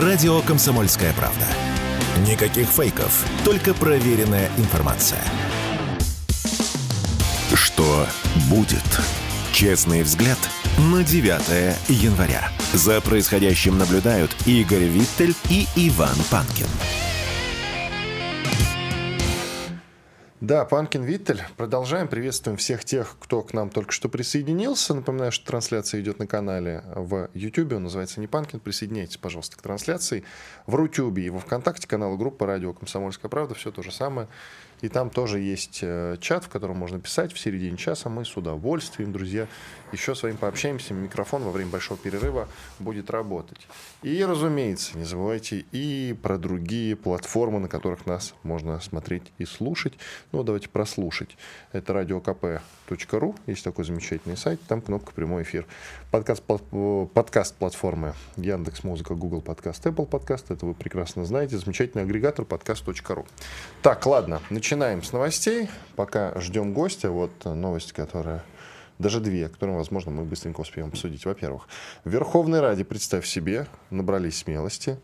Радио «Комсомольская правда». Никаких фейков, только проверенная информация. Что будет? Честный взгляд на 9 января. За происходящим наблюдают Игорь Виттель и Иван Панкин. Да, Панкин, Виттель. Продолжаем. Приветствуем всех тех, кто к нам только что присоединился. Напоминаю, что трансляция идет на канале в YouTube. Он называется «Не Панкин». Присоединяйтесь, пожалуйста, к трансляции. В YouTube и во ВКонтакте канал и группа «Радио Комсомольская правда». Все то же самое. И там тоже есть чат, в котором можно писать в середине часа. Мы с удовольствием, друзья, еще с вами пообщаемся. Микрофон во время большого перерыва будет работать. И, разумеется, не забывайте и про другие платформы, на которых нас можно смотреть и слушать. Ну, давайте прослушать. Это radiokp.ru. Есть такой замечательный сайт. Там кнопка «Прямой эфир». Подкаст платформы Яндекс.Музыка, Google Подкаст, Apple Подкаст. Это вы прекрасно знаете. Замечательный агрегатор подкаст.ру. Так, ладно, начинаем с новостей. Пока ждем гостя. Вот новость, которая... Даже две, которые, возможно, мы быстренько успеем обсудить. Во-первых, в Верховной Раде, представь себе, набрались смелости,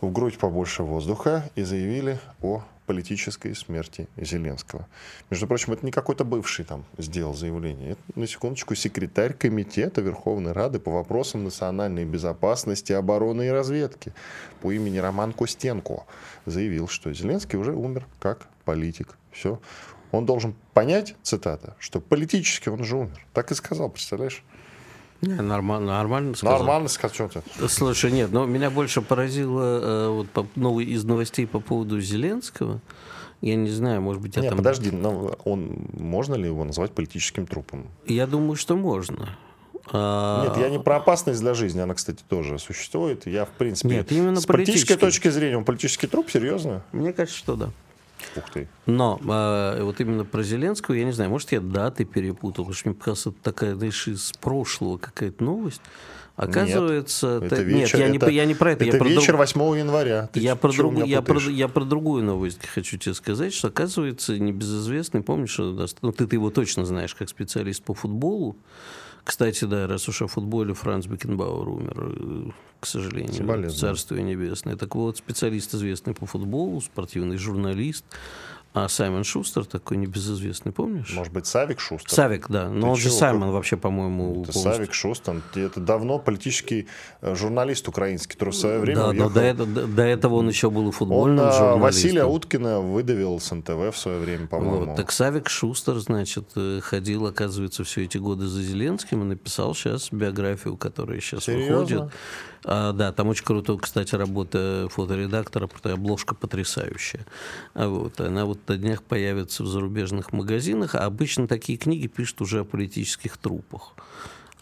в грудь побольше воздуха и заявили о политической смерти Зеленского. Между прочим, это не какой-то бывший там сделал заявление. Это, на секундочку, секретарь комитета Верховной Рады по вопросам национальной безопасности, обороны и разведки по имени Роман Костенко заявил, что Зеленский уже умер как политик. Все. Он должен понять, цитата, что политически он уже умер. Так и сказал, представляешь? Нет, нормально сказал. Нормально сказал. Слушай, нет, но меня больше поразило из новостей по поводу Зеленского. Я не знаю, может быть... Нет, подожди, но можно ли его назвать политическим трупом? Я думаю, что можно. Нет, я не про опасность для жизни, она, кстати, тоже существует. Я, в принципе, нет, именно с политической точки зрения, он политический труп, серьезно? Мне кажется, что да. Ух ты. Но вот именно про Зеленского, я не знаю, может, я даты перепутал, потому что мне показалось, это такая, знаешь, из прошлого какая-то новость. Оказывается... Нет, я не про это. Это вечер 8 января. Я про другую новость хочу тебе сказать, что, оказывается, небезызвестный, помнишь, ты его точно знаешь как специалист по футболу. Кстати, да, раз уж о футболе, Франц Бекенбауэр умер, к сожалению, царствие небесное. Так вот, специалист, известный по футболу, спортивный журналист, а Саймон Шустер, такой небезызвестный, помнишь? Может быть, Савик Шустер? Савик, да, но он же Саймон вообще, по-моему, полностью. Савик Шустер, это давно политический журналист украинский, который в свое время уехал. Да, но до этого он еще был и футбольным журналистом. Он Василия Уткина выдавил с НТВ в свое время, по-моему. Вот, так Савик Шустер, значит, ходил, оказывается, все эти годы за Зеленским и написал сейчас биографию, которая сейчас выходит. Да, там очень круто, кстати, работа фоторедактора, обложка потрясающая. Она вот на днях появится в зарубежных магазинах, а обычно такие книги пишут уже о политических трупах.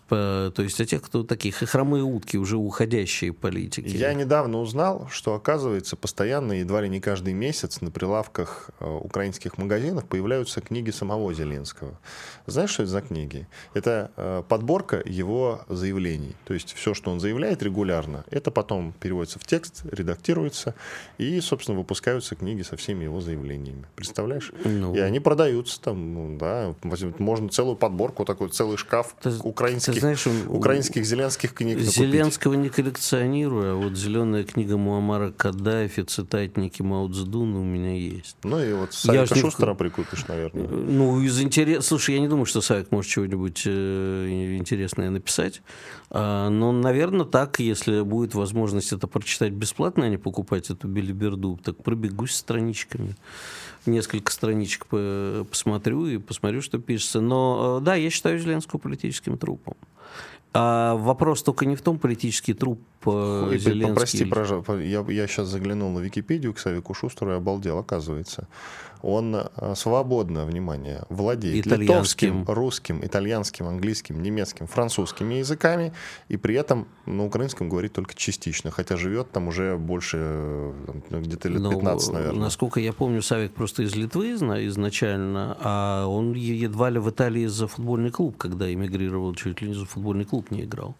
То есть о тех, кто таких и хромые утки, уже уходящие политики. Я недавно узнал, что, оказывается, постоянно, едва ли не каждый месяц на прилавках украинских магазинов появляются книги самого Зеленского. Знаешь, что это за книги? Это подборка его заявлений. То есть все, что он заявляет регулярно, это потом переводится в текст, редактируется и, собственно, выпускаются книги со всеми его заявлениями. Представляешь? И они продаются там, да, можно целую подборку, такой целый шкаф украинских. Знаешь, украинских зеленских книг накупить. Зеленского не коллекционирую, а вот зеленая книга Муамара Каддафи, цитатники Мао Цзэдуна у меня есть. Ну и вот Савика Шустера прикупишь, наверное. Ну, из интереса... Слушай, я не думаю, что Савик может чего-нибудь интересное написать, но, наверное, так, если будет возможность это прочитать бесплатно, а не покупать эту белиберду, так пробегусь страничками. Несколько страничек посмотрю и посмотрю, что пишется. Но да, я считаю Зеленского политическим трупом. А вопрос только не в том, политический труп Зеленский... Прости, пожалуйста, я сейчас заглянул на Википедию к Савику Шустеру и обалдел, оказывается. Он свободно, внимание, владеет литовским, русским, итальянским, английским, немецким, французскими языками, и при этом на украинском говорит только частично, хотя живет там уже больше, где-то лет 15, наверное. Насколько я помню, Савик просто из Литвы изначально, а он едва ли в Италии за футбольный клуб, когда эмигрировал, чуть ли не за футбольный клуб не играл.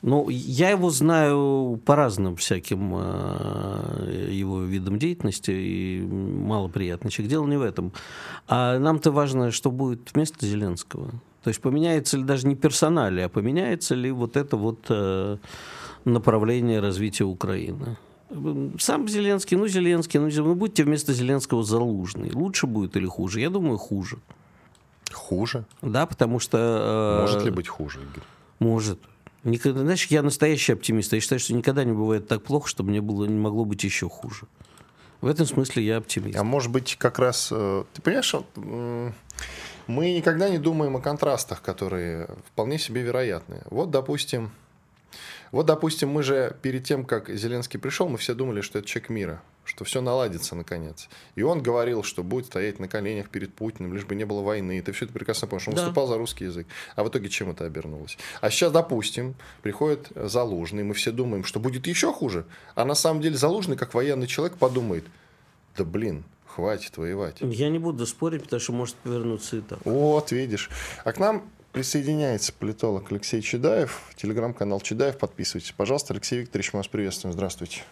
Ну, я его знаю по разным всяким его видам деятельности, и мало приятных. Дело не в этом. А нам-то важно, что будет вместо Зеленского. То есть поменяется ли даже не персоналия, а поменяется ли вот это вот направление развития Украины. Сам Зеленский, будьте вместо Зеленского Залужный. Лучше будет или хуже? Я думаю, хуже. Хуже? Да, потому что... Может ли быть хуже, Игорь? Может. Никогда, знаешь, я настоящий оптимист. Я считаю, что никогда не бывает так плохо, чтобы мне было, не могло быть еще хуже. В этом смысле я оптимист. А может быть, как раз... Ты понимаешь, мы никогда не думаем о контрастах, которые вполне себе вероятны. Вот, допустим, мы же перед тем, как Зеленский пришел, мы все думали, что это человек мира, что все наладится наконец. И он говорил, что будет стоять на коленях перед Путиным, лишь бы не было войны. Ты все это прекрасно помнишь. Он выступал за русский язык. А в итоге чем это обернулось? А сейчас, допустим, приходит Залужный, мы все думаем, что будет еще хуже. А на самом деле Залужный, как военный человек, подумает, да блин, хватит воевать. Я не буду спорить, потому что может повернуться и так. Вот, видишь. А к нам... присоединяется политолог Алексей Чадаев. Телеграм-канал Чадаев. Подписывайтесь, пожалуйста. Алексей Викторович, мы вас приветствуем. Здравствуйте.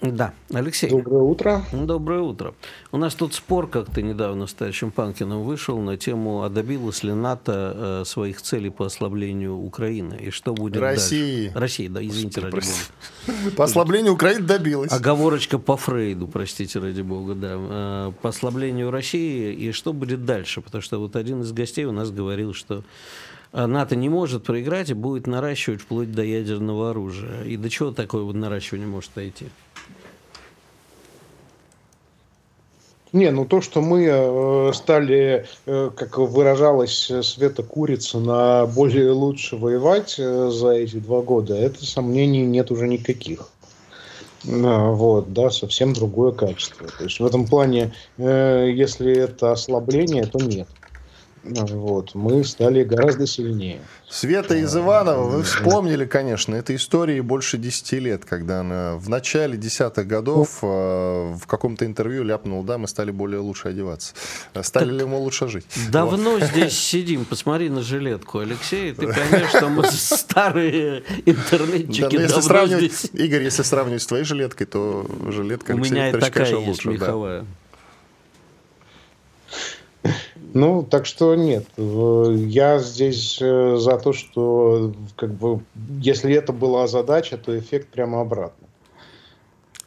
Да, Алексей. Доброе утро. Доброе утро. У нас тут спор как-то недавно с товарищем Панкиным вышел на тему, а добилась ли НАТО своих целей по ослаблению Украины. И что будет России. Дальше? России. Да, извините, ради бога. По ослаблению Украины добилась. Оговорочка по Фрейду, простите, ради бога, да. По ослаблению России и что будет дальше. Потому что вот один из гостей у нас говорил, что НАТО не может проиграть и будет наращивать вплоть до ядерного оружия. И до чего такое вот наращивание может дойти? Не, ну то, что мы стали, как выражалась Света Курица, на более лучше воевать за эти 2 года, это сомнений нет уже никаких. Вот, да, совсем другое качество. То есть в этом плане, если это ослабление, то нет. Вот, мы стали гораздо сильнее. Света из Иванова, вы вспомнили, конечно, это истории больше 10 лет, когда она в начале 10-х годов в каком-то интервью ляпнула, да, мы стали более лучше одеваться. Стали так ли мы лучше жить? Давно вот здесь сидим, посмотри на жилетку, Алексей, ты поймешь, что мы старые интернетчики. Да, если сравнивать, здесь... Игорь, если сравнивать с твоей жилеткой, то жилетка Алексея Викторовича, конечно, лучше. У меня и такая есть, меховая. Да. Ну, так что нет. Я здесь за то, что как бы, если это была задача, то эффект прямо обратный.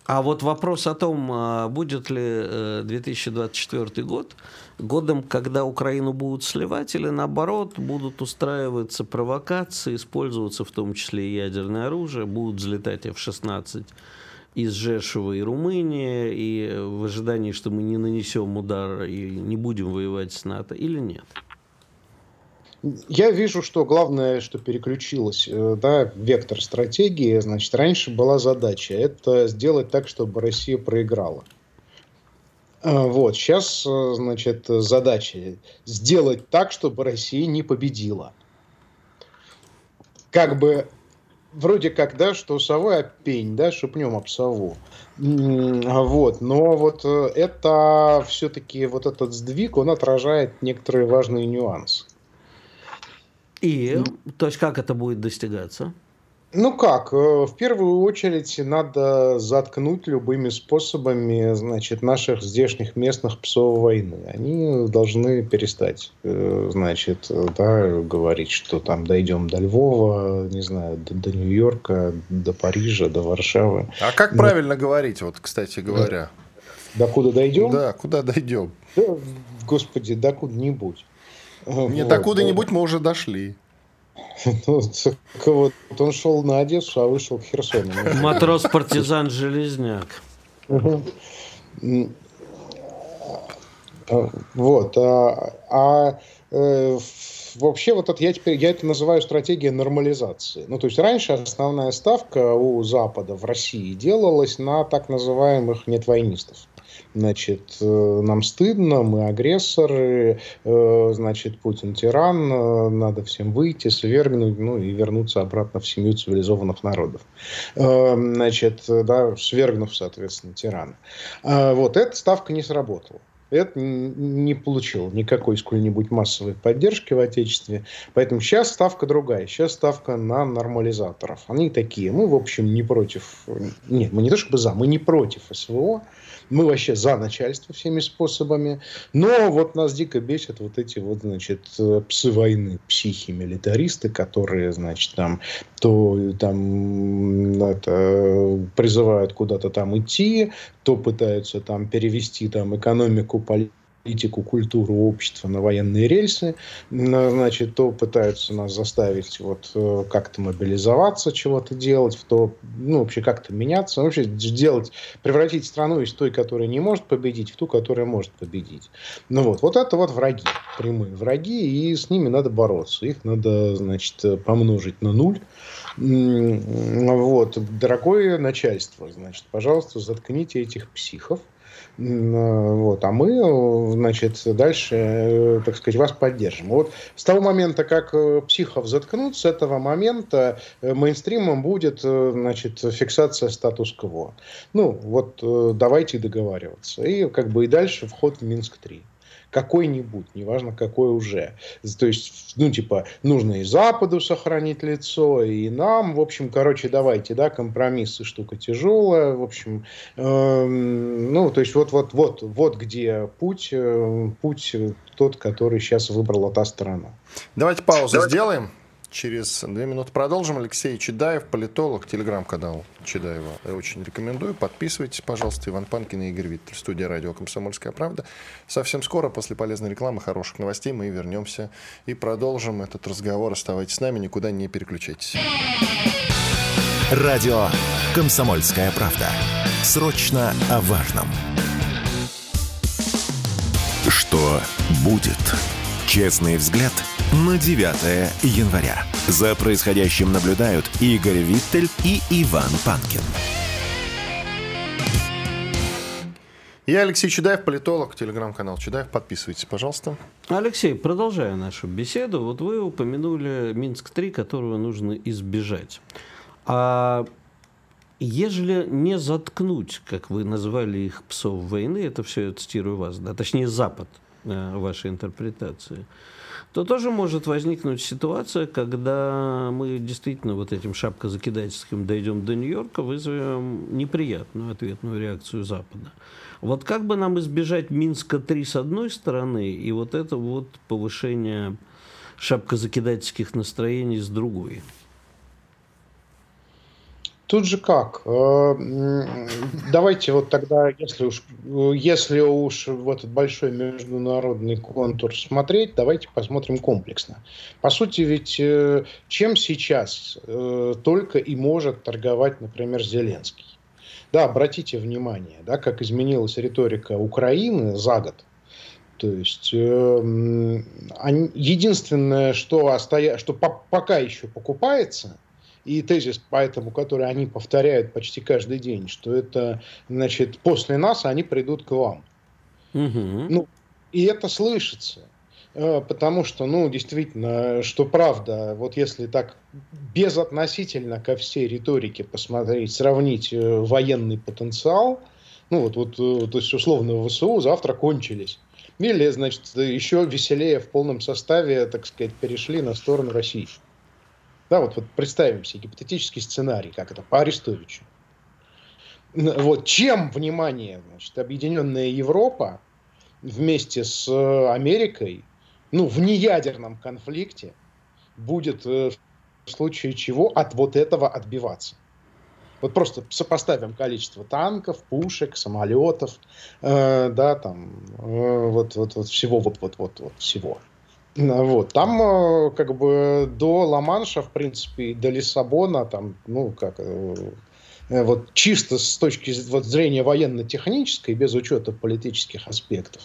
А вот вопрос о том, будет ли 2024 год годом, когда Украину будут сливать, или наоборот, будут устраиваться провокации, использоваться в том числе и ядерное оружие, будут взлетать F-16 из Жешева и Румынии, и в ожидании, что мы не нанесем удар и не будем воевать с НАТО, или нет? Я вижу, что главное, что переключилось, да, вектор стратегии, значит, раньше была задача, это сделать так, чтобы Россия проиграла. Вот, сейчас, значит, задача сделать так, чтобы Россия не победила. Как бы вроде как, да, что совой об пень, да, шипнем об сову. Вот, но вот это все-таки вот этот сдвиг, он отражает некоторые важные нюансы. И, то есть, как это будет достигаться? Ну как, в первую очередь надо заткнуть любыми способами, значит, наших здешних местных псов войны. Они должны перестать, значит, да, говорить, что там дойдем до Львова, не знаю, до Нью-Йорка, до Парижа, до Варшавы. А как правильно говорить, вот, кстати говоря? Докуда дойдем? Да, куда дойдем? Да, господи, докуда-нибудь. Не, вот, докуда-нибудь да. Мы уже дошли. Ну, так вот, он шел на Одессу, а вышел к Херсону. Матрос-партизан Железняк. Вот. Вообще, вот это я это называю стратегией нормализации. Ну, то есть раньше основная ставка у Запада в России делалась на так называемых нетвойнистов. Значит, нам стыдно, мы агрессоры, значит, Путин тиран, надо всем выйти, свергнуть, ну и вернуться обратно в семью цивилизованных народов. Значит, да, свергнув, соответственно, тирана. Вот эта ставка не сработала. это не получил никакой сколь-нибудь массовой поддержки в Отечестве. Поэтому сейчас ставка другая. Сейчас ставка на нормализаторов. Они такие. Мы, в общем, не против... Нет, мы не то чтобы за, мы не против СВО. Мы вообще за начальство всеми способами. Но вот нас дико бесят вот эти вот, значит, псы войны, психи-милитаристы, которые, значит, призывают куда-то там идти, то пытаются там перевести там экономику, политику, культуру, общество на военные рельсы, значит, то пытаются нас заставить вот как-то мобилизоваться, чего-то делать, то, ну, вообще как-то меняться, вообще делать, превратить страну из той, которая не может победить, в ту, которая может победить. Ну вот это вот враги, прямые враги, и с ними надо бороться, их надо, значит, помножить на нуль. Вот, дорогое начальство, значит, пожалуйста, заткните этих психов. Вот, а мы, значит, дальше, так сказать, вас поддержим. Вот с того момента, как психов заткнут, с этого момента мейнстримом будет, значит, фиксация статус-кво. Ну, вот давайте договариваться. И как бы и дальше вход в Минск-3. Какой-нибудь, неважно какой уже. То есть, ну, типа, нужно и Западу сохранить лицо, и нам. В общем, короче, давайте, да, компромиссы, штука тяжелая. В общем, ну, то есть, вот где путь тот, который сейчас выбрала та сторона. Давайте паузу сделаем. Через 2 минуты продолжим. Алексей Чадаев, политолог, телеграм-канал Чадаева. Я очень рекомендую. Подписывайтесь, пожалуйста. Иван Панкин и Игорь Виттель. Студия радио «Комсомольская правда». Совсем скоро, после полезной рекламы, хороших новостей, мы вернемся и продолжим этот разговор. Оставайтесь с нами, никуда не переключайтесь. Радио «Комсомольская правда». Срочно о важном. Что будет? Честный взгляд на 9 января. За происходящим наблюдают Игорь Виттель и Иван Панкин. Я Алексей Чадаев, политолог, телеграм-канал Чадаев. Подписывайтесь, пожалуйста. Алексей, продолжая нашу беседу, вот вы упомянули Минск-3, которого нужно избежать. А ежели не заткнуть, как вы назвали их, псов войны, это все я цитирую вас, да, точнее Запад, вашей интерпретации, то тоже может возникнуть ситуация, когда мы действительно вот этим шапкозакидательским дойдем до Нью-Йорка, вызовем неприятную ответную реакцию Запада. Вот как бы нам избежать Минска-3 с одной стороны и вот это вот повышение шапкозакидательских настроений с другой? Тут же как? Давайте вот тогда, если уж в этот большой международный контур смотреть, давайте посмотрим комплексно. По сути, ведь чем сейчас только и может торговать, например, Зеленский? Да, обратите внимание, да, как изменилась риторика Украины за год. То есть, единственное, что пока еще покупается, и тезис, поэтому, который они повторяют почти каждый день, что это, значит, после нас они придут к вам. Угу. Ну, и это слышится. Потому что, ну, действительно, что правда, вот если так безотносительно ко всей риторике посмотреть, сравнить военный потенциал, ну, то есть, условно, ВСУ завтра кончились. Или, значит, еще веселее в полном составе, так сказать, перешли на сторону России. Да, вот представим себе гипотетический сценарий, как это, по Арестовичу. Вот чем, внимание, значит, объединенная Европа вместе с Америкой, ну, в неядерном конфликте будет в случае чего от вот этого отбиваться. Вот просто сопоставим количество танков, пушек, самолетов, всего. Вот. Там как бы до Ла-Манша, в принципе, и до Лиссабона, там, ну, как, вот, чисто с точки зрения военно-технической, без учета политических аспектов,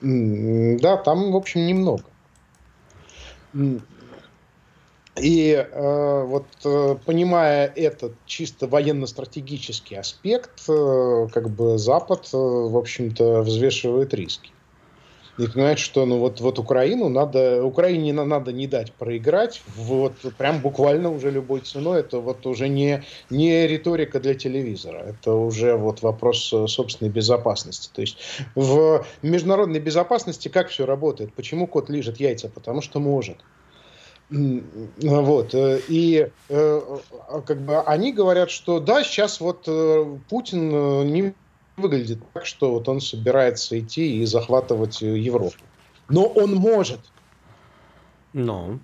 да, там, в общем, немного. И понимая этот чисто военно-стратегический аспект, как бы Запад, в общем-то, взвешивает риски. и понимают, что ну, вот Украине надо не дать проиграть, вот прям буквально уже любой ценой. Это вот уже не риторика для телевизора, это уже вот вопрос собственной безопасности. То есть в международной безопасности как все работает? Почему кот лижет яйца? Потому что может. Вот. И как бы они говорят, что да, сейчас вот Путин не выглядит так, что вот он собирается идти и захватывать Европу. Но он может. Но.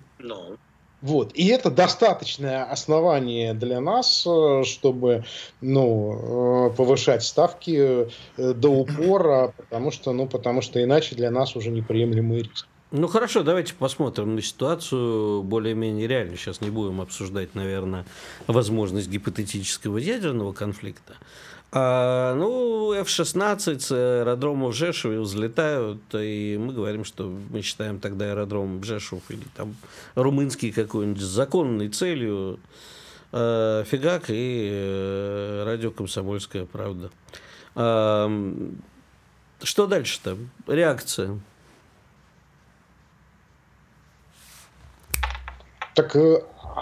Вот. И это достаточное основание для нас, чтобы повышать ставки до упора, потому что иначе для нас уже неприемлемый риск. Ну хорошо, давайте посмотрим на ситуацию более-менее реально. Сейчас не будем обсуждать, наверное, возможность гипотетического ядерного конфликта. F-16 с аэродрома в Жешове взлетают, и мы говорим, что мы считаем тогда аэродром Жешов или там румынский какой-нибудь законной целью. Фигак и радио «Комсомольская правда». Что дальше-то? Реакция. Так,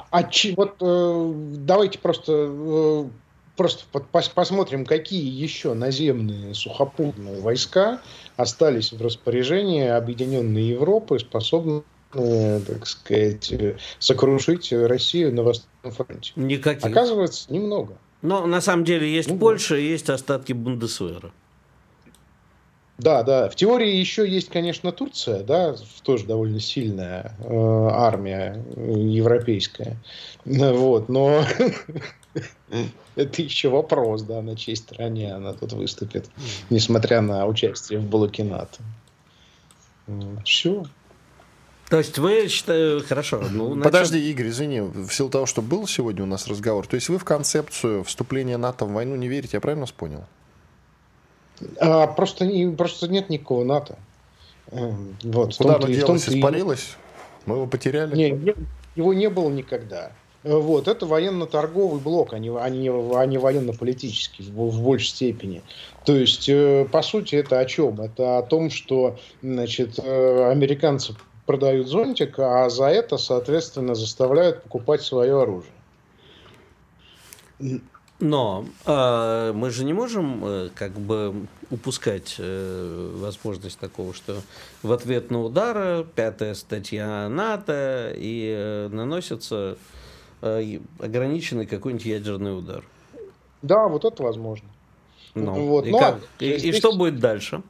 давайте просто посмотрим, какие еще наземные сухопутные войска остались в распоряжении Объединенной Европы, способны, так сказать, сокрушить Россию на Восточном фронте. Никаких. Оказывается, немного. Но на самом деле есть Польша, есть остатки Бундесвера. Да. В теории еще есть, конечно, Турция, да, тоже довольно сильная армия европейская. Вот, но это еще вопрос, да, на чьей стороне она тут выступит, несмотря на участие в блоке НАТО. Все. То есть вы считаете... Хорошо. Подожди, Игорь, извини. В силу того, что был сегодня у нас разговор, то есть вы в концепцию вступления НАТО в войну не верите, я правильно вас понял? Просто нет никакого НАТО. Вот. Куда оно делось, испарилось? Мы его потеряли? Нет, его не было никогда. Вот. Это военно-торговый блок, а не военно-политический в большей степени. То есть, по сути, это о чем? Это о том, что американцы продают зонтик, а за это, соответственно, заставляют покупать свое оружие. Но мы же не можем упускать возможность такого, что в ответ на удар 5-я статья НАТО и наносится ограниченный какой-нибудь ядерный удар. Да, вот это возможно. Вот. И что будет дальше?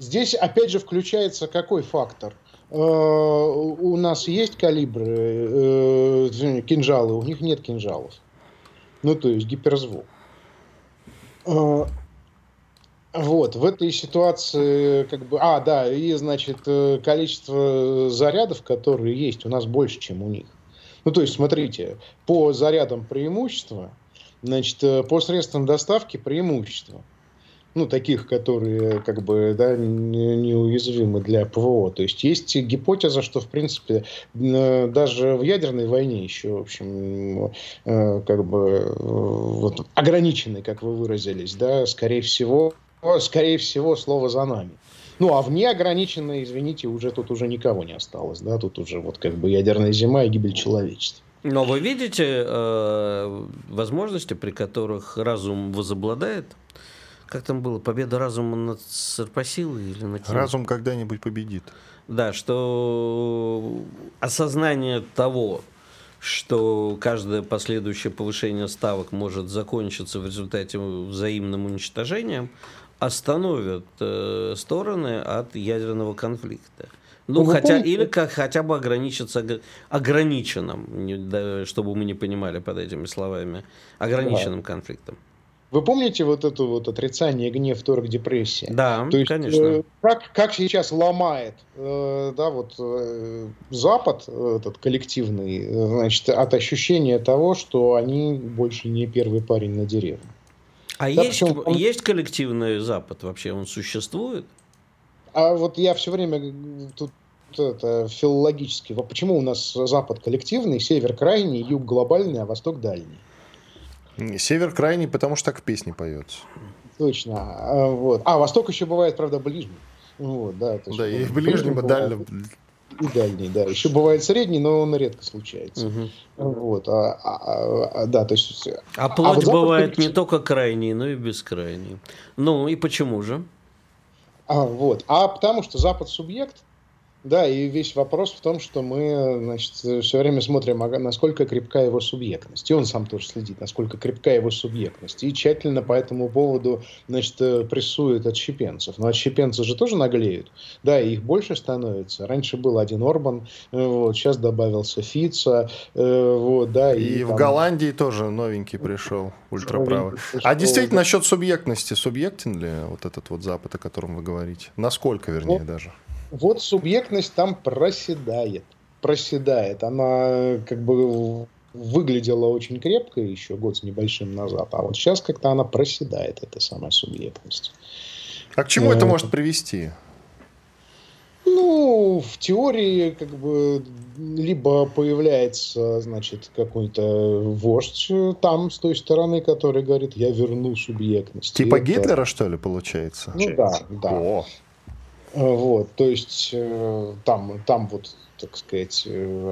Здесь опять же включается какой фактор? У нас есть калибры, кинжалы, у них нет кинжалов. То есть гиперзвук. Вот, в этой ситуации количество зарядов, которые есть, у нас больше, чем у них. То есть, смотрите, по зарядам преимущество, по средствам доставки преимущество. Таких, которые неуязвимы для ПВО. То есть гипотеза, что, в принципе, даже в ядерной войне еще, в общем, ограниченный, как вы выразились, да, скорее всего, слово за нами. А в неограниченной, извините, тут уже никого не осталось, да, тут уже ядерная зима и гибель человечества. Но вы видите возможности, при которых разум возобладает? Как там было? Победа разума над сарпасилой или над кем? Разум когда-нибудь победит. Да, что осознание того, что каждое последующее повышение ставок может закончиться в результате взаимным уничтожением, остановит стороны от ядерного конфликта. Хотя бы ограничиться ограниченным, чтобы мы не понимали под этими словами, ограниченным конфликтом. Вы помните это отрицание, гнев, торг, депрессия? Да, то есть, конечно. Как сейчас ломает Запад этот коллективный, от ощущения того, что они больше не первый парень на деревне. Есть коллективный Запад вообще? Он существует? Я все время тут филологически... Почему у нас Запад коллективный, север крайний, юг глобальный, а восток дальний? Север крайний, потому что так в песне поется. Точно. Вот. А восток еще бывает, правда, ближний. Вот, да, то есть, да, и в ближнем, и дальнем. И дальний, да. Еще бывает средний, но он редко случается. Угу. Вот, да, то есть... А плоть вот бывает Запад... не только крайний, но и бескрайний. Ну, и почему же? Потому что Запад субъект, да, и весь вопрос в том, что мы, значит, все время смотрим, насколько крепка его субъектность. И он сам тоже следит, насколько крепка его субъектность. И тщательно по этому поводу, значит, прессует отщепенцев. Но отщепенцы же тоже наглеют. Да, и их больше становится. Раньше был один Орбан, вот, сейчас добавился Фица. Вот, да, и там... в Голландии тоже новенький пришел, ультраправый. А действительно, насчет субъектности. Субъектен ли вот этот вот Запад, о котором вы говорите? Насколько, вернее, даже? Вот субъектность там проседает. Она как бы выглядела очень крепко еще год с небольшим назад, а вот сейчас как-то она проседает, эта самая субъектность. А к чему это может привести? Ну, в теории, как бы, либо появляется, значит, какой-то вождь там, с той стороны, который говорит, я верну субъектность. Типа Гитлера, что ли, получается? Ну да, да. О. Вот, то есть там вот, так сказать,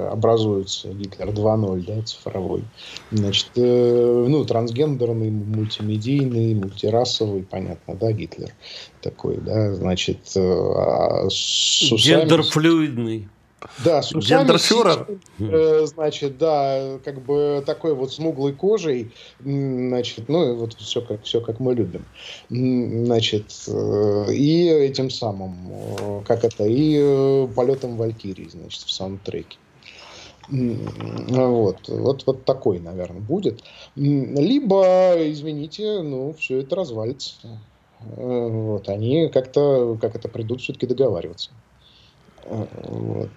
образуется Гитлер 2.0, да, цифровой. Значит, трансгендерный, мультимедийный, мультирасовый, понятно, да, Гитлер такой, да, значит, с усами... Гендерфлюидный. Да, с усами, значит, да, как бы такой вот смуглой кожей, значит, ну, и вот все как мы любим, значит, и этим самым, и полетом Валькирии, значит, в саундтреке. Вот такой, наверное, будет. Либо, извините, все это развалится. Вот, они как-то, как это, придут все-таки договариваться.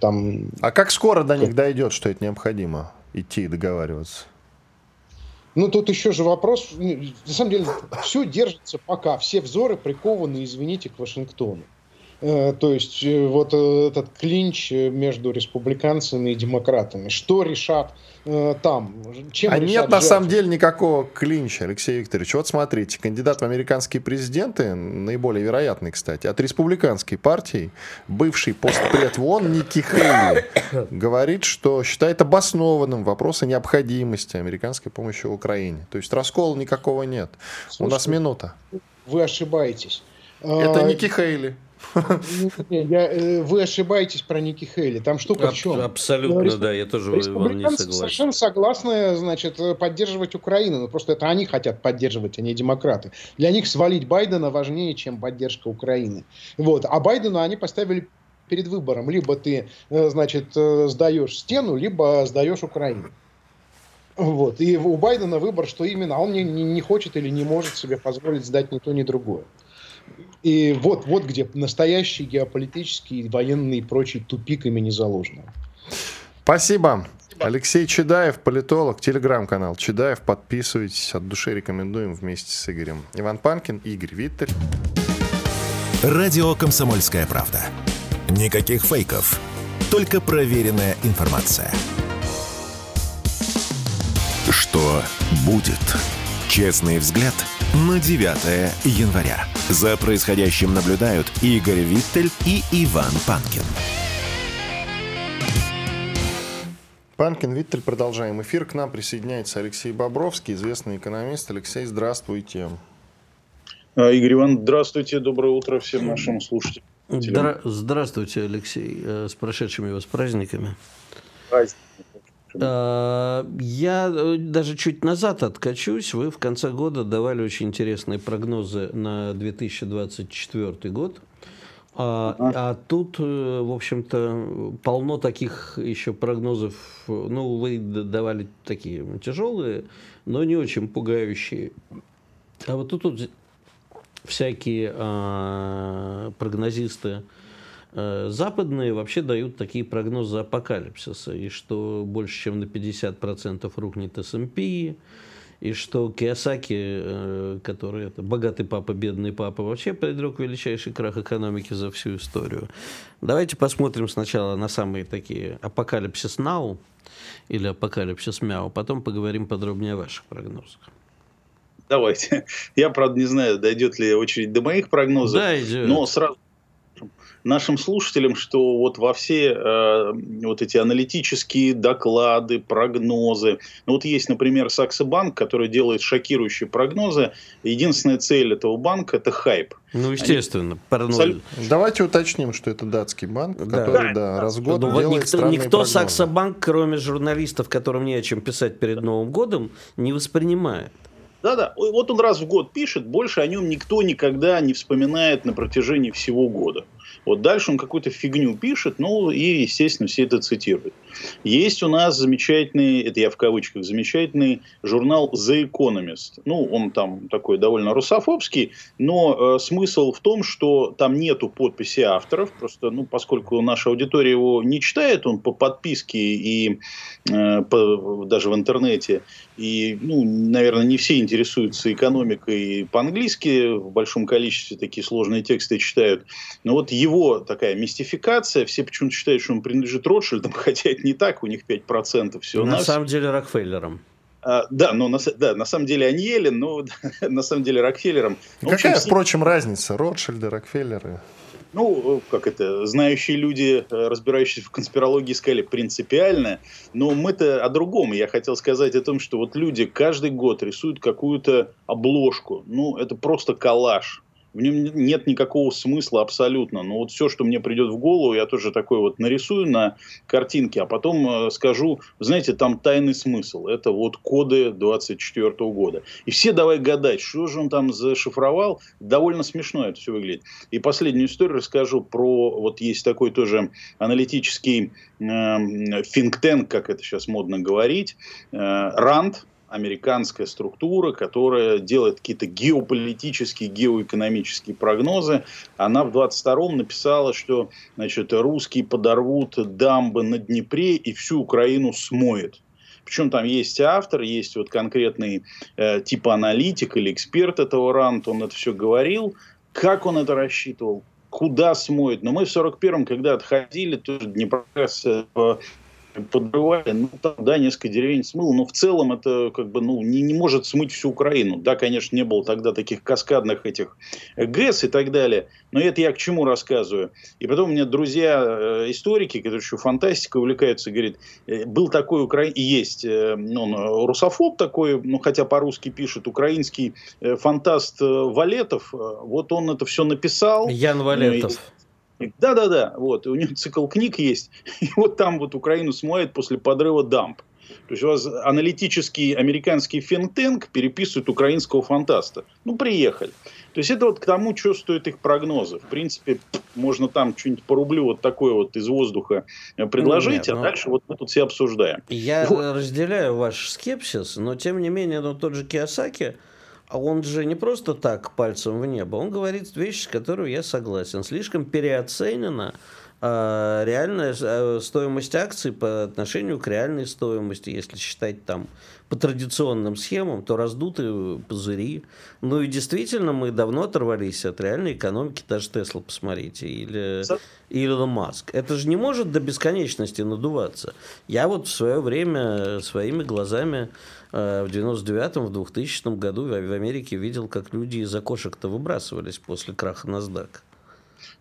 Там... А как скоро до них дойдет, что это необходимо идти и договариваться? Ну, тут еще же вопрос. На самом деле, все держится пока. Все взоры прикованы, извините, к Вашингтону. То есть, вот этот клинч между республиканцами и демократами. Что решат там? Чем решат? Нет, на самом деле, никакого клинча, Алексей Викторович. Вот смотрите, кандидат в американские президенты, наиболее вероятный, кстати, от республиканской партии, бывший постпред в ООН Никки Хейли, говорит, что считает обоснованным вопрос о необходимости американской помощи Украине. То есть, раскола никакого нет. Слушайте, у нас минута. Вы ошибаетесь. Это Никки Хейли. Вы ошибаетесь про Никки Хейли. Там штука в чем? Абсолютно, да, я тоже, Иван, не согласен. Совершенно согласны, значит, поддерживать Украину. Но просто это они хотят поддерживать, а не демократы. Для них свалить Байдена важнее, чем поддержка Украины. Вот. А Байдена они поставили перед выбором. Либо ты, значит, сдаешь стену, либо сдаешь Украину. Вот. И у Байдена выбор, что именно он не хочет или не может себе позволить сдать ни то, ни другое. И вот где настоящий геополитический, военный и прочий тупик имени Заложного. Спасибо. Алексей Чадаев, политолог, телеграм-канал Чадаев. Подписывайтесь, от души рекомендуем вместе с Игорем. Иван Панкин, Игорь Виттель. Радио «Комсомольская правда». Никаких фейков, только проверенная информация. Что будет? Честный взгляд на 9 января. За происходящим наблюдают Игорь Виттель и Иван Панкин. Панкин, Виттель, продолжаем эфир. К нам присоединяется Алексей Бобровский, известный экономист. Алексей, здравствуйте. Игорь Иванович, здравствуйте. Доброе утро всем нашим слушателям. Здравствуйте, Алексей. С прошедшими вас праздниками. Я даже чуть назад откачусь. Вы в конце года давали очень интересные прогнозы на 2024 год. А тут, в общем-то, полно таких еще прогнозов. Ну, вы давали такие тяжелые, но не очень пугающие. А вот тут всякие прогнозисты западные вообще дают такие прогнозы апокалипсиса, и что больше чем на 50% рухнет S&P, и что Кийосаки, который богатый папа, бедный папа, вообще предрек величайший крах экономики за всю историю. Давайте посмотрим сначала на самые такие апокалипсис нау или апокалипсис мяу, потом поговорим подробнее о ваших прогнозах. Давайте. Я, правда, не знаю, дойдет ли очередь до моих прогнозов, но сразу нашим слушателям, что вот во все вот эти аналитические доклады, прогнозы. Ну, вот есть, например, Саксо-банк, который делает шокирующие прогнозы. Единственная цель этого банка – это хайп. Ну, естественно. Они... Давайте уточним, что это датский банк, который раз в год делает странные Никто прогнозы. Саксо-банк, кроме журналистов, которым не о чем писать перед Новым годом, не воспринимает. Да-да, вот он раз в год пишет, больше о нем никто никогда не вспоминает на протяжении всего года. Вот дальше он какую-то фигню пишет, ну и, естественно, все это цитируют. Есть у нас замечательный, это я в кавычках, замечательный журнал The Economist. Ну, он там такой довольно русофобский, но смысл в том, что там нету подписи авторов, просто, ну, поскольку наша аудитория его не читает, он по подписке и даже в интернете, и, ну, наверное, не все интересуются экономикой по-английски, в большом количестве такие сложные тексты читают, но вот его такая мистификация, все почему-то считают, что он принадлежит Ротшильдам, хотя это не так, у них 5% всего. На самом деле Рокфеллерам. Да, но на самом деле Аньелин, но на самом деле Рокфеллерам. Какая, впрочем, разница? Ротшильды, Рокфеллеры... Ну, как это, знающие люди, разбирающиеся в конспирологии, сказали принципиально, но мы-то о другом. Я хотел сказать о том, что вот люди каждый год рисуют какую-то обложку. Ну, это просто коллаж. В нем нет никакого смысла абсолютно. Но вот все, что мне придет в голову, я тоже такое вот нарисую на картинке, а потом скажу, знаете, там тайный смысл. Это вот коды 24 года. И все давай гадать, что же он там зашифровал. Довольно смешно это все выглядит. И последнюю историю расскажу про... Вот есть такой тоже аналитический think tank, как это сейчас модно говорить, RAND. Американская структура, которая делает какие-то геополитические, геоэкономические прогнозы. Она в 22-м написала, что, значит, русские подорвут дамбы на Днепре и всю Украину смоет. Причем там есть автор, есть вот конкретный типа аналитик или эксперт этого РАНД, он это все говорил. Как он это рассчитывал? Куда смоет? Но мы в 41-м, когда отходили, тоже Днепр... подрывали, ну, там, да, несколько деревень смыло, но в целом это как бы, ну, не может смыть всю Украину. Да, конечно, не было тогда таких каскадных этих ГЭС и так далее, но это я к чему рассказываю. И потом у меня друзья-историки, которые еще фантастикой увлекаются, говорят, был такой украинский, есть, ну, русофоб такой, ну, хотя по-русски пишет, украинский фантаст Валетов, вот он это все написал. Ян Валетов. Да-да-да, вот, у него цикл книг есть, и вот там вот Украину смоет после подрыва дамб. То есть у вас аналитический американский think-tank переписывает украинского фантаста. Ну, приехали. То есть это вот к тому, что стоят их прогнозы. В принципе, можно там что-нибудь по рублю вот такое вот из воздуха предложить, дальше вот мы тут все обсуждаем. Я разделяю ваш скепсис, но тем не менее, ну, тот же Кийосаки... А он же не просто так пальцем в небо, он говорит вещи, с которой я согласен. Слишком переоценена реальная стоимость акций по отношению к реальной стоимости. Если считать там по традиционным схемам, то раздутые пузыри. Ну и действительно, мы давно оторвались от реальной экономики. Даже Тесла, посмотрите, или Илон Маск. Это же не может до бесконечности надуваться. Я вот в свое время своими глазами в 99-м, в 2000-м году в Америке видел, как люди из окошек-то выбрасывались после краха NASDAQ.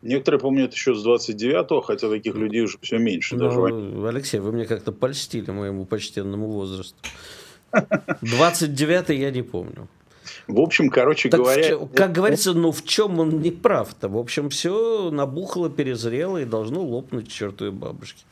Некоторые помнят еще с 29-го, хотя таких людей уже все меньше. Но, даже... Алексей, вы мне как-то польстили моему почтенному возрасту. 29-й я не помню. В общем, короче так говоря... как говорится, ну в чем он не прав-то? В общем, все набухло, перезрело и должно лопнуть к чертовой бабушке.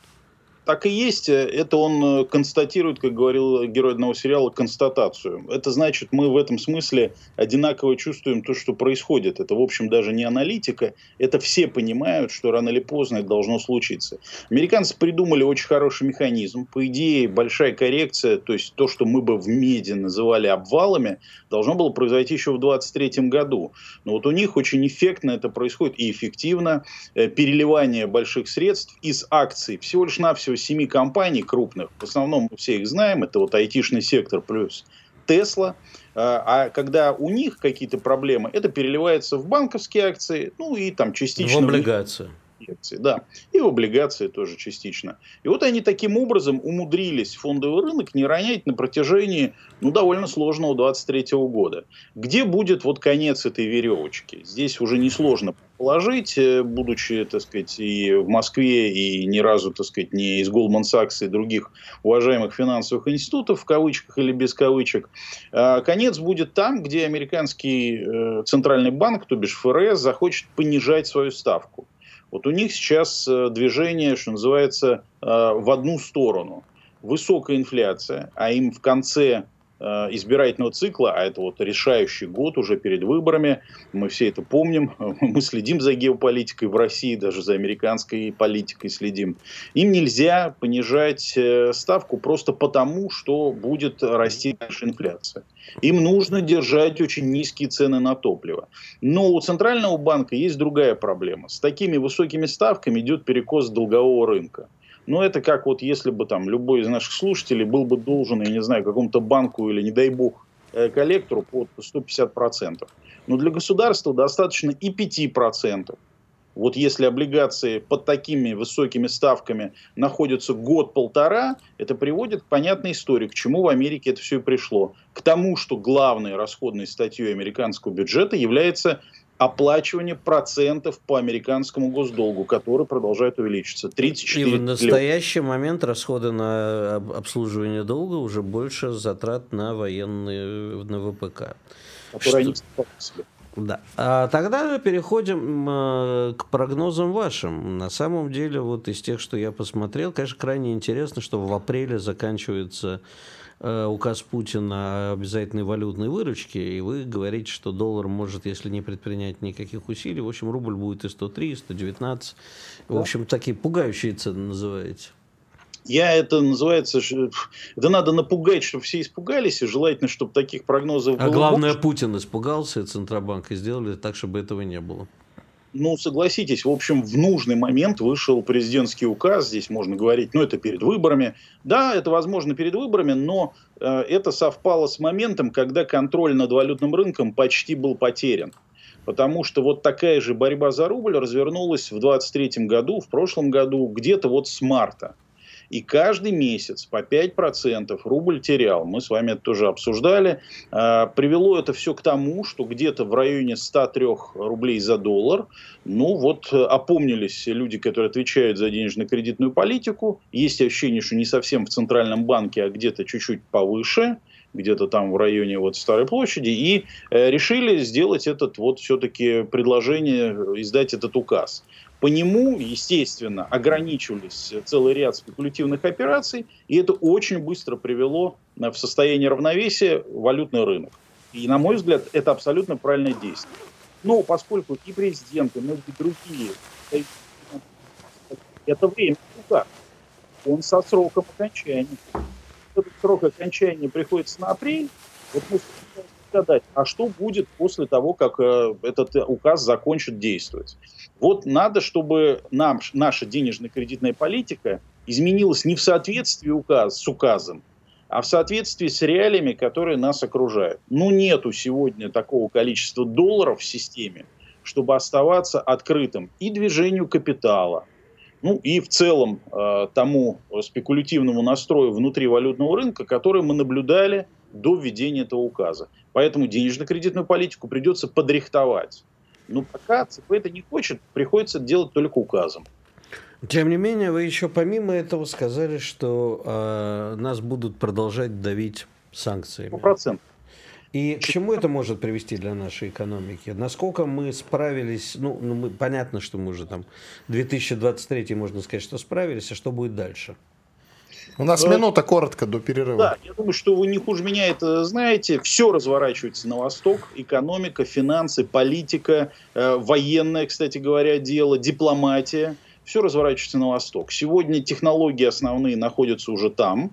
Так и есть. Это он констатирует, как говорил герой одного сериала, констатацию. Это значит, мы в этом смысле одинаково чувствуем то, что происходит. Это, в общем, даже не аналитика. Это все понимают, что рано или поздно это должно случиться. Американцы придумали очень хороший механизм. По идее, большая коррекция, то есть то, что мы бы в меди называли обвалами, должно было произойти еще в 23-м году. Но вот у них очень эффектно это происходит и эффективно. Переливание больших средств из акций всего лишь навсего 7 компаний крупных, в основном мы все их знаем, это вот айтишный сектор плюс Тесла, а когда у них какие-то проблемы, это переливается в банковские акции, ну и там частично... В облигации. инъекции, да, и в облигации тоже частично. И вот они таким образом умудрились фондовый рынок не ронять на протяжении, ну, довольно сложного 2023 года. Где будет вот конец этой веревочки? Здесь уже несложно положить, будучи, так сказать, и в Москве, и ни разу, так сказать, не из Goldman Sachs и других уважаемых финансовых институтов, в кавычках или без кавычек. Конец будет там, где американский центральный банк, то бишь ФРС, захочет понижать свою ставку. Вот у них сейчас движение, что называется, в одну сторону. Высокая инфляция, а им в конце избирательного цикла, а это вот решающий год уже перед выборами, мы все это помним, мы следим за геополитикой в России, даже за американской политикой следим. Им нельзя понижать ставку просто потому, что будет расти наша инфляция. Им нужно держать очень низкие цены на топливо. Но у Центрального банка есть другая проблема. С такими высокими ставками идет перекос долгового рынка. Но это как вот если бы там любой из наших слушателей был бы должен, я не знаю, какому-то банку или, не дай бог, коллектору под 150%. Но для государства достаточно и 5%. Вот если облигации под такими высокими ставками находятся год-полтора, это приводит к понятной истории, к чему в Америке это все и пришло. К тому, что главной расходной статьей американского бюджета является оплачивание процентов по американскому госдолгу, который продолжает увеличиться. 34 и в настоящий момент расходы на обслуживание долга уже больше затрат на военные, на ВПК. Которые да. А тогда переходим к прогнозам вашим. На самом деле, вот из тех, что я посмотрел, конечно, крайне интересно, что в апреле заканчивается указ Путина о обязательной валютной выручке, и вы говорите, что доллар может, если не предпринять никаких усилий, в общем, рубль будет и 103, и 119. В общем, такие пугающие цены называете. Это называется, да надо напугать, чтобы все испугались, и желательно, чтобы таких прогнозов было. А главное, больше. Путин испугался, и Центробанк, и сделали так, чтобы этого не было. Ну, согласитесь, в общем, в нужный момент вышел президентский указ, здесь можно говорить, ну, это перед выборами. Да, это возможно перед выборами, но это совпало с моментом, когда контроль над валютным рынком почти был потерян. Потому что вот такая же борьба за рубль развернулась в 2023 году, в прошлом году, где-то вот с марта. И каждый месяц по 5% рубль терял. Мы с вами это тоже обсуждали. Привело это все к тому, что где-то в районе 103 рублей за доллар. Ну вот опомнились люди, которые отвечают за денежно-кредитную политику. Есть ощущение, что не совсем в Центральном банке, а где-то чуть-чуть повыше. Где-то там в районе вот Старой площади. И решили сделать этот вот все-таки предложение, издать этот указ. По нему, естественно, ограничивались целый ряд спекулятивных операций, и это очень быстро привело в состояние равновесия валютный рынок. И, на мой взгляд, это абсолютно правильное действие. Но поскольку и президенты, но и другие, это время указ, он со сроком окончания. Этот срок окончания приходится на апрель, вот мы сказать, а что будет после того, как этот указ закончит действовать. Вот надо, чтобы наша денежно-кредитная политика изменилась не в соответствии с указом, а в соответствии с реалиями, которые нас окружают. Ну, нету сегодня такого количества долларов в системе, чтобы оставаться открытым и движению капитала, ну и в целом тому спекулятивному настрою внутри валютного рынка, который мы наблюдали до введения этого указа. Поэтому денежно-кредитную политику придется подрихтовать. Но пока ЦБ это не хочет, приходится делать только указом. Тем не менее, вы еще помимо этого сказали, что нас будут продолжать давить санкциями. 100%. И к чему это может привести для нашей экономики? Насколько мы справились, понятно, что мы уже там 2023, можно сказать, что справились, а что будет дальше? У нас минута коротко до перерыва. Да, я думаю, что вы не хуже меня это знаете. Все разворачивается на восток. Экономика, финансы, политика, военное, кстати говоря, дело, дипломатия. Все разворачивается на восток. Сегодня технологии основные находятся уже там.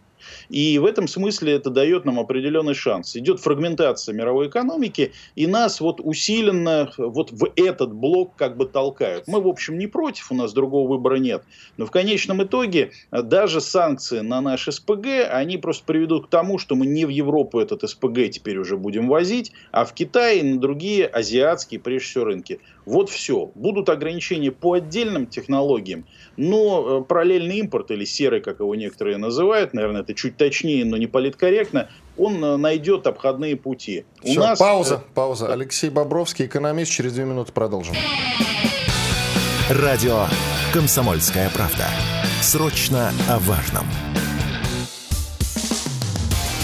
И в этом смысле это дает нам определенный шанс. Идет фрагментация мировой экономики, и нас вот усиленно вот в этот блок как бы толкают. Мы, в общем, не против, у нас другого выбора нет. Но в конечном итоге даже санкции на наш СПГ, они просто приведут к тому, что мы не в Европу этот СПГ теперь уже будем возить, а в Китай и на другие азиатские, прежде всего, рынки. Вот все. Будут ограничения по отдельным технологиям, но параллельный импорт, или серый, как его некоторые называют, наверное, это чуть точнее, но не политкорректно, он найдет обходные пути. Все, у нас... Пауза. Алексей Бобровский, экономист. Через 2 минуты продолжим. Радио «Комсомольская правда». Срочно о важном.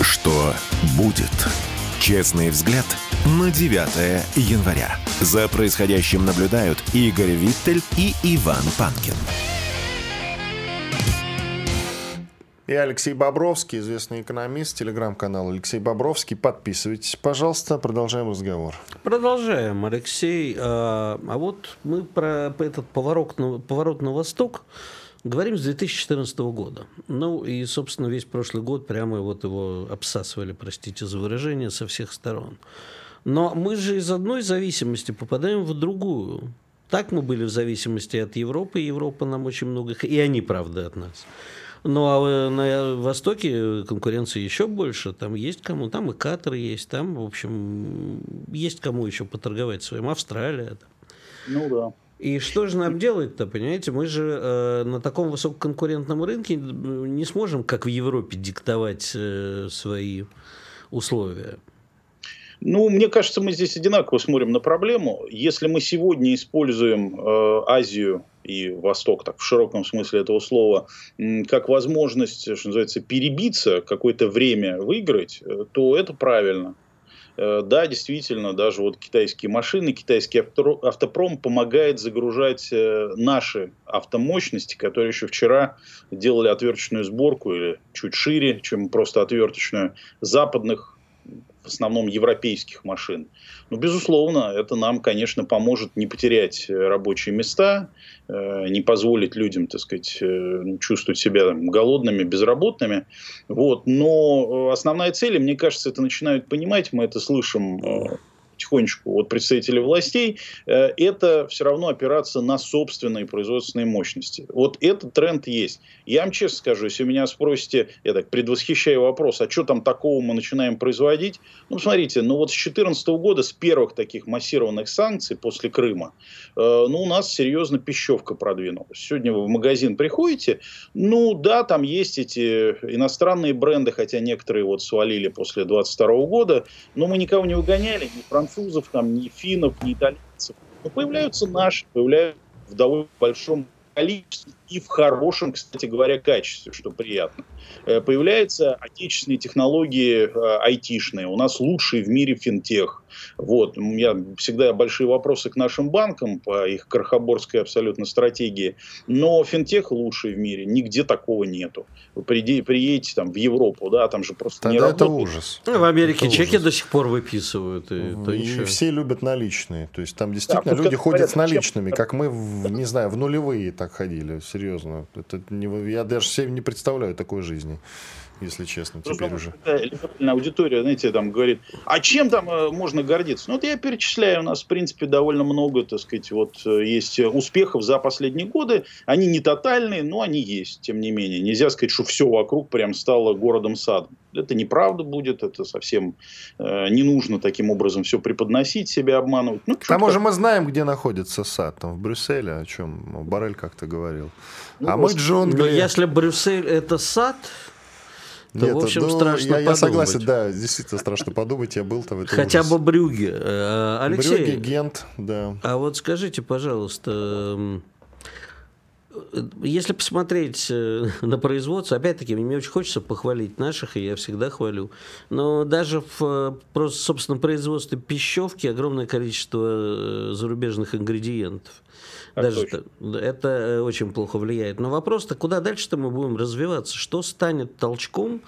Что будет? Честный взгляд на 9 января. За происходящим наблюдают Игорь Виттель и Иван Панкин. И Алексей Бобровский, известный экономист, телеграм-канал Алексей Бобровский. Подписывайтесь, пожалуйста. Продолжаем разговор. Продолжаем, Алексей. А вот мы про этот поворот на восток говорим с 2014 года. Ну и, собственно, весь прошлый год прямо вот его обсасывали, простите за выражение, со всех сторон. Но мы же из одной зависимости попадаем в другую. Так мы были в зависимости от Европы, и Европа нам очень много... И они, правда, от нас. Ну, а на Востоке конкуренции еще больше. Там есть кому, там и Катар есть, там, в общем, есть кому еще поторговать своим. Австралия. Ну, да. И что же нам делать-то, понимаете? Мы же на таком высококонкурентном рынке не сможем, как в Европе, диктовать свои условия. Ну, мне кажется, мы здесь одинаково смотрим на проблему. Если мы сегодня используем Азию и Восток, так в широком смысле этого слова, как возможность, что называется, перебиться, какое-то время выиграть, то это правильно. Да, действительно, даже вот китайские машины, китайский автопром помогает загружать наши автомощности, которые еще вчера делали отверточную сборку или чуть шире, чем просто отверточную, западных, в основном европейских машин. Но, безусловно, это нам, конечно, поможет не потерять рабочие места, не позволить людям, так сказать, чувствовать себя там голодными, безработными. Вот. Но основная цель, мне кажется, это начинают понимать, мы это слышим потихонечку от представителей властей, это все равно опираться на собственные производственные мощности. Вот этот тренд есть. Я вам честно скажу, если меня спросите, я так предвосхищаю вопрос, а что там такого мы начинаем производить? Ну, смотрите, ну вот с 2014 года, с первых таких массированных санкций после Крыма, ну, у нас серьезно пищевка продвинулась. Сегодня вы в магазин приходите, ну, да, там есть эти иностранные бренды, хотя некоторые вот свалили после 2022 года, но мы никого не выгоняли, ни французов, там, ни финнов, ни итальянцев. Но появляются наши, появляются в довольно большом количестве и в хорошем, кстати говоря, качестве, что приятно. Появляются отечественные технологии айтишные. У нас лучший в мире финтех. Вот. У меня всегда большие вопросы к нашим банкам по их крохоборской абсолютно стратегии. Но финтех лучший в мире. Нигде такого нету. Вы приедете там в Европу, да, там же просто тогда не работает. Тогда это ужас. В Америке это чеки ужас. До сих пор выписывают. И все любят наличные. То есть там действительно люди ходят с наличными, как мы, не знаю, в нулевые так ходили. Серьезно. Это не, я даже себе не представляю такой жизни. Если честно, ну, теперь уже. Аудитория, знаете, там говорит, а чем там можно гордиться? Ну, вот я перечисляю, у нас, в принципе, довольно много, так сказать, вот есть успехов за последние годы. Они не тотальные, но они есть, тем не менее. Нельзя сказать, что все вокруг прям стало городом-садом. Это неправда будет, это совсем не нужно таким образом все преподносить, себя обманывать. Ну, к тому же мы знаем, где находится сад, там, в Брюсселе, о чем Боррель как-то говорил. Ну, а мы джунгли. Но если Брюссель — это сад... Да, нет, в общем, ну, страшно я согласен, да, действительно страшно подумать, я был там. Хотя ужас. Бы Брюгге. Алексей, Брюгге, Гент, да. А вот скажите, пожалуйста, если посмотреть на производство, опять-таки, мне очень хочется похвалить наших, и я всегда хвалю, но даже в просто, собственно, производстве пищевки огромное количество зарубежных ингредиентов. Даже это очень плохо влияет. Но вопрос-то, куда дальше-то мы будем развиваться? Что станет толчком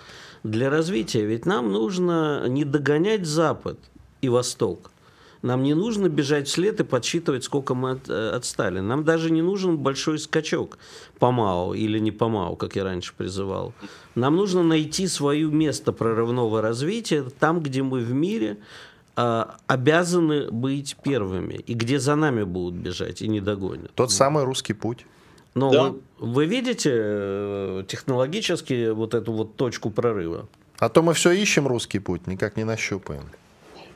для развития? Ведь нам нужно не догонять Запад и Восток. Нам не нужно бежать вслед и подсчитывать, сколько мы отстали. Нам даже не нужен большой скачок по МАО или не по МАО, как я раньше призывал. Нам нужно найти свое место прорывного развития там, где мы в мире обязаны быть первыми, и где за нами будут бежать и не догонят. Тот самый русский путь. Но да. Вы видите технологически вот эту вот точку прорыва? А то мы все ищем русский путь, никак не нащупаем.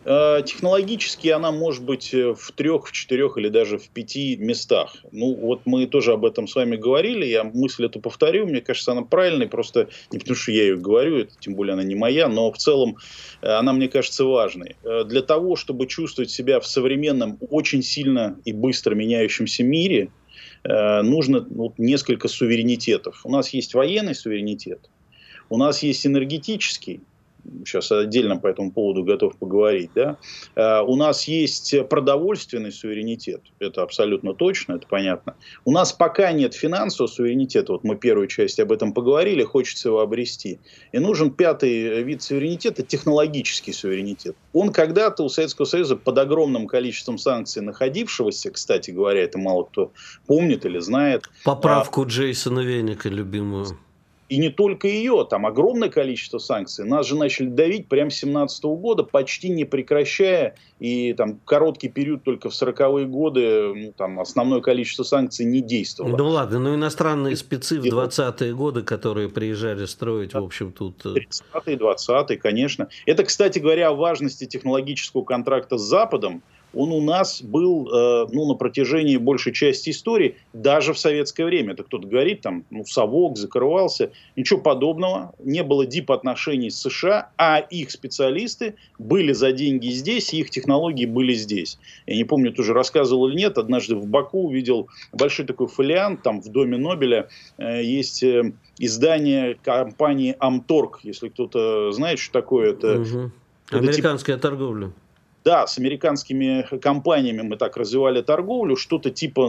Технологически она может быть в 3, 4 или даже в 5 местах. Ну, вот мы тоже об этом с вами говорили, я мысль эту повторю, мне кажется, она правильная, просто не потому, что я ее говорю, это, тем более она не моя, но в целом она, мне кажется, важной. Для того, чтобы чувствовать себя в современном, очень сильно и быстро меняющемся мире, нужно несколько суверенитетов. У нас есть военный суверенитет, у нас есть энергетический, сейчас отдельно по этому поводу готов поговорить, да? У нас есть продовольственный суверенитет, это абсолютно точно, это понятно. У нас пока нет финансового суверенитета, вот мы первую часть об этом поговорили, хочется его обрести. И нужен 5-й вид суверенитета, технологический суверенитет. Он когда-то у Советского Союза под огромным количеством санкций находившегося, кстати говоря, это мало кто помнит или знает. Поправку Джейсона Веника, любимую. И не только ее, там огромное количество санкций. Нас же начали давить прямо с 2017 года, почти не прекращая. И там короткий период, только в 40-е годы, там основное количество санкций не действовало. Ну ладно, но иностранные спецы в 20-е годы, которые приезжали строить, в общем, тут... 30-е, 20-е, конечно. Это, кстати говоря, о важности технологического контракта с Западом. Он у нас был на протяжении большей части истории, даже в советское время. Это кто-то говорит, там, совок закрывался, ничего подобного. Не было дип-отношений с США, а их специалисты были за деньги здесь, и их технологии были здесь. Я не помню, ты уже рассказывал или нет, однажды в Баку увидел большой такой фолиант, там в доме Нобеля есть... издание компании «Амторг», если кто-то знает, что такое. Это американская торговля. Да, с американскими компаниями мы так развивали торговлю, что-то типа,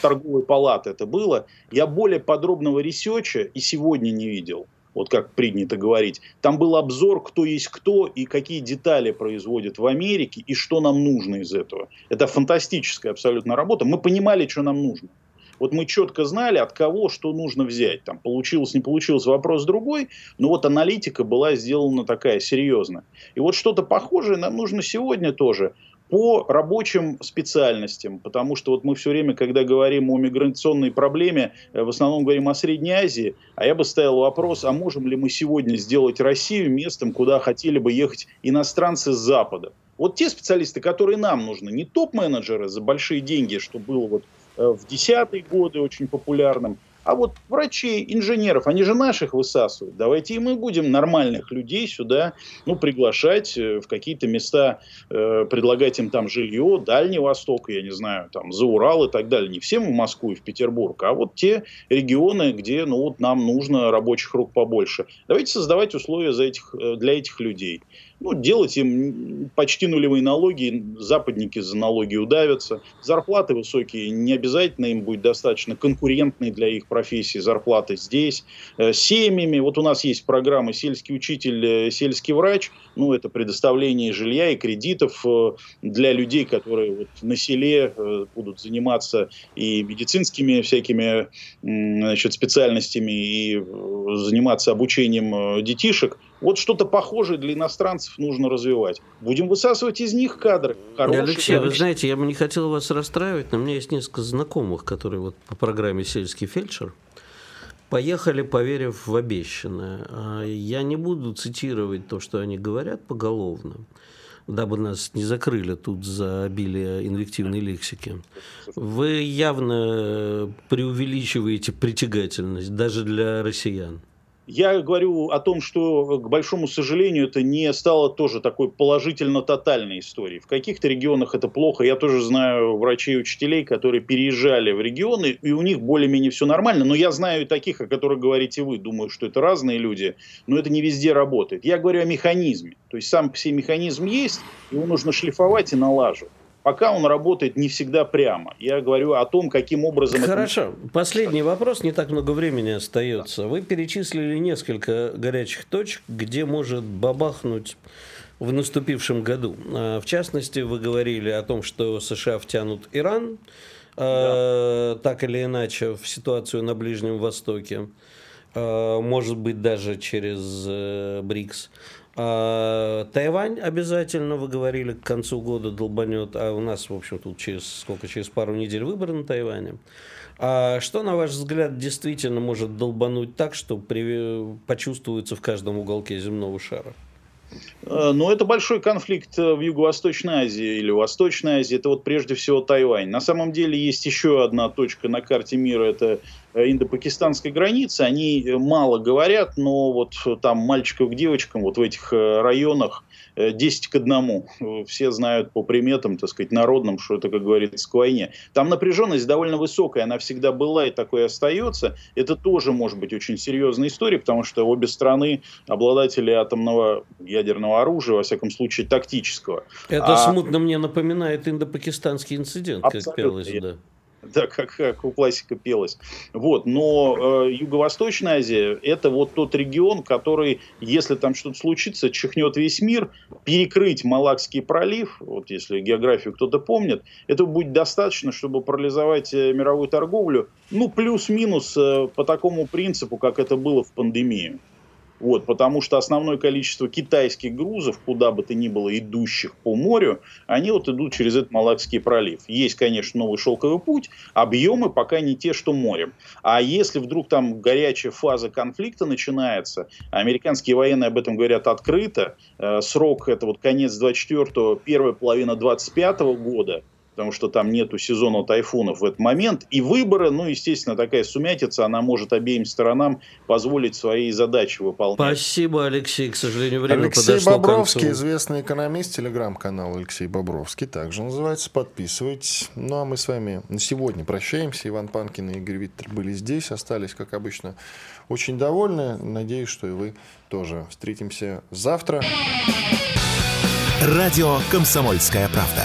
торговой палаты это было. Я более подробного ресерча и сегодня не видел, вот как принято говорить. Там был обзор, кто есть кто и какие детали производят в Америке и что нам нужно из этого. Это фантастическая абсолютно работа. Мы понимали, что нам нужно. Вот мы четко знали, от кого что нужно взять. Там получилось, не получилось, вопрос другой. Но вот аналитика была сделана такая серьезная. И вот что-то похожее нам нужно сегодня тоже по рабочим специальностям. Потому что вот мы все время, когда говорим о миграционной проблеме, в основном говорим о Средней Азии. А я бы ставил вопрос, а можем ли мы сегодня сделать Россию местом, куда хотели бы ехать иностранцы с Запада. Вот те специалисты, которые нам нужны. Не топ-менеджеры за большие деньги, что было вот... в 10-е годы очень популярным. А вот врачей, инженеров, они же наших высасывают. Давайте и мы будем нормальных людей сюда приглашать в какие-то места, предлагать им там жилье, Дальний Восток, я не знаю, там за Урал и так далее. Не всем в Москву и в Петербург, а вот те регионы, где нам нужно рабочих рук побольше. Давайте создавать условия для этих людей. Делать им почти нулевые налоги, западники за налоги удавятся, зарплаты высокие, не обязательно им будет достаточно конкурентной для их профессии зарплаты здесь, семьями. Вот у нас есть программы «Сельский учитель», «Сельский врач», это предоставление жилья и кредитов для людей, которые на селе будут заниматься и медицинскими всякими специальностями, и заниматься обучением детишек. Вот что-то похожее для иностранцев нужно развивать. Будем высасывать из них кадры. Алексей, вы знаете, я бы не хотел вас расстраивать, но у меня есть несколько знакомых, которые по программе «Сельский фельдшер» поехали, поверив в обещанное. Я не буду цитировать то, что они говорят поголовно, дабы нас не закрыли тут за обилие инвективной лексики. Вы явно преувеличиваете притягательность даже для россиян. Я говорю о том, что, к большому сожалению, это не стало тоже такой положительно-тотальной историей. В каких-то регионах это плохо. Я тоже знаю врачей и учителей, которые переезжали в регионы, и у них более-менее все нормально. Но я знаю и таких, о которых говорите вы. Думаю, что это разные люди, но это не везде работает. Я говорю о механизме. То есть сам по себе механизм есть, его нужно шлифовать и налаживать. Пока он работает не всегда прямо. Я говорю о том, каким образом... Хорошо. Это... Последний вопрос. Не так много времени остается. Вы перечислили несколько горячих точек, где может бабахнуть в наступившем году. В частности, вы говорили о том, что США втянут Иран, да, так или иначе, в ситуацию на Ближнем Востоке, может быть, даже через БРИКС. Тайвань обязательно, вы говорили, к концу года долбанет, а у нас, в общем, тут через пару недель выборы на Тайване. А что, на ваш взгляд, действительно может долбануть так, что почувствуется в каждом уголке земного шара? Ну, это большой конфликт в Юго-Восточной Азии или Восточной Азии. Это вот прежде всего Тайвань. На самом деле есть еще одна точка на карте мира. Это индопакистанской границы. Они мало говорят, но вот там мальчиков к девочкам вот в этих районах 10 к 1. Все знают по приметам, так сказать, народным, что это, как говорится, к войне. Там напряженность довольно высокая, она всегда была и такой остается. Это тоже может быть очень серьезная история, потому что обе страны обладатели атомного ядерного оружия, во всяком случае, тактического. Это смутно мне напоминает индопакистанский инцидент, как пелось, да. Да, как у классика пелось. Вот. Но Юго-Восточная Азия – это вот тот регион, который, если там что-то случится, чихнет весь мир. Перекрыть Малакский пролив, вот если географию кто-то помнит, этого будет достаточно, чтобы парализовать мировую торговлю. Ну, плюс-минус по такому принципу, как это было в пандемии. Вот, потому что основное количество китайских грузов, куда бы то ни было идущих по морю, они вот идут через этот Малакский пролив. Есть, конечно, новый шелковый путь, объемы пока не те, что морем. А если вдруг там горячая фаза конфликта начинается, американские военные об этом говорят открыто, срок это вот конец 24-го, первая половина 25-го года, потому что там нету сезона тайфунов в этот момент, и выборы, ну, естественно, такая сумятица, она может обеим сторонам позволить свои задачи выполнять. Спасибо, Алексей, к сожалению, время подошло к концу. Алексей Бобровский, известный экономист, телеграм-канал Алексей Бобровский, также называется, подписывайтесь. Ну, а мы с вами на сегодня прощаемся. Иван Панкин и Игорь Виттель были здесь, остались, как обычно, очень довольны. Надеюсь, что и вы тоже. Встретимся завтра. Радио «Комсомольская правда».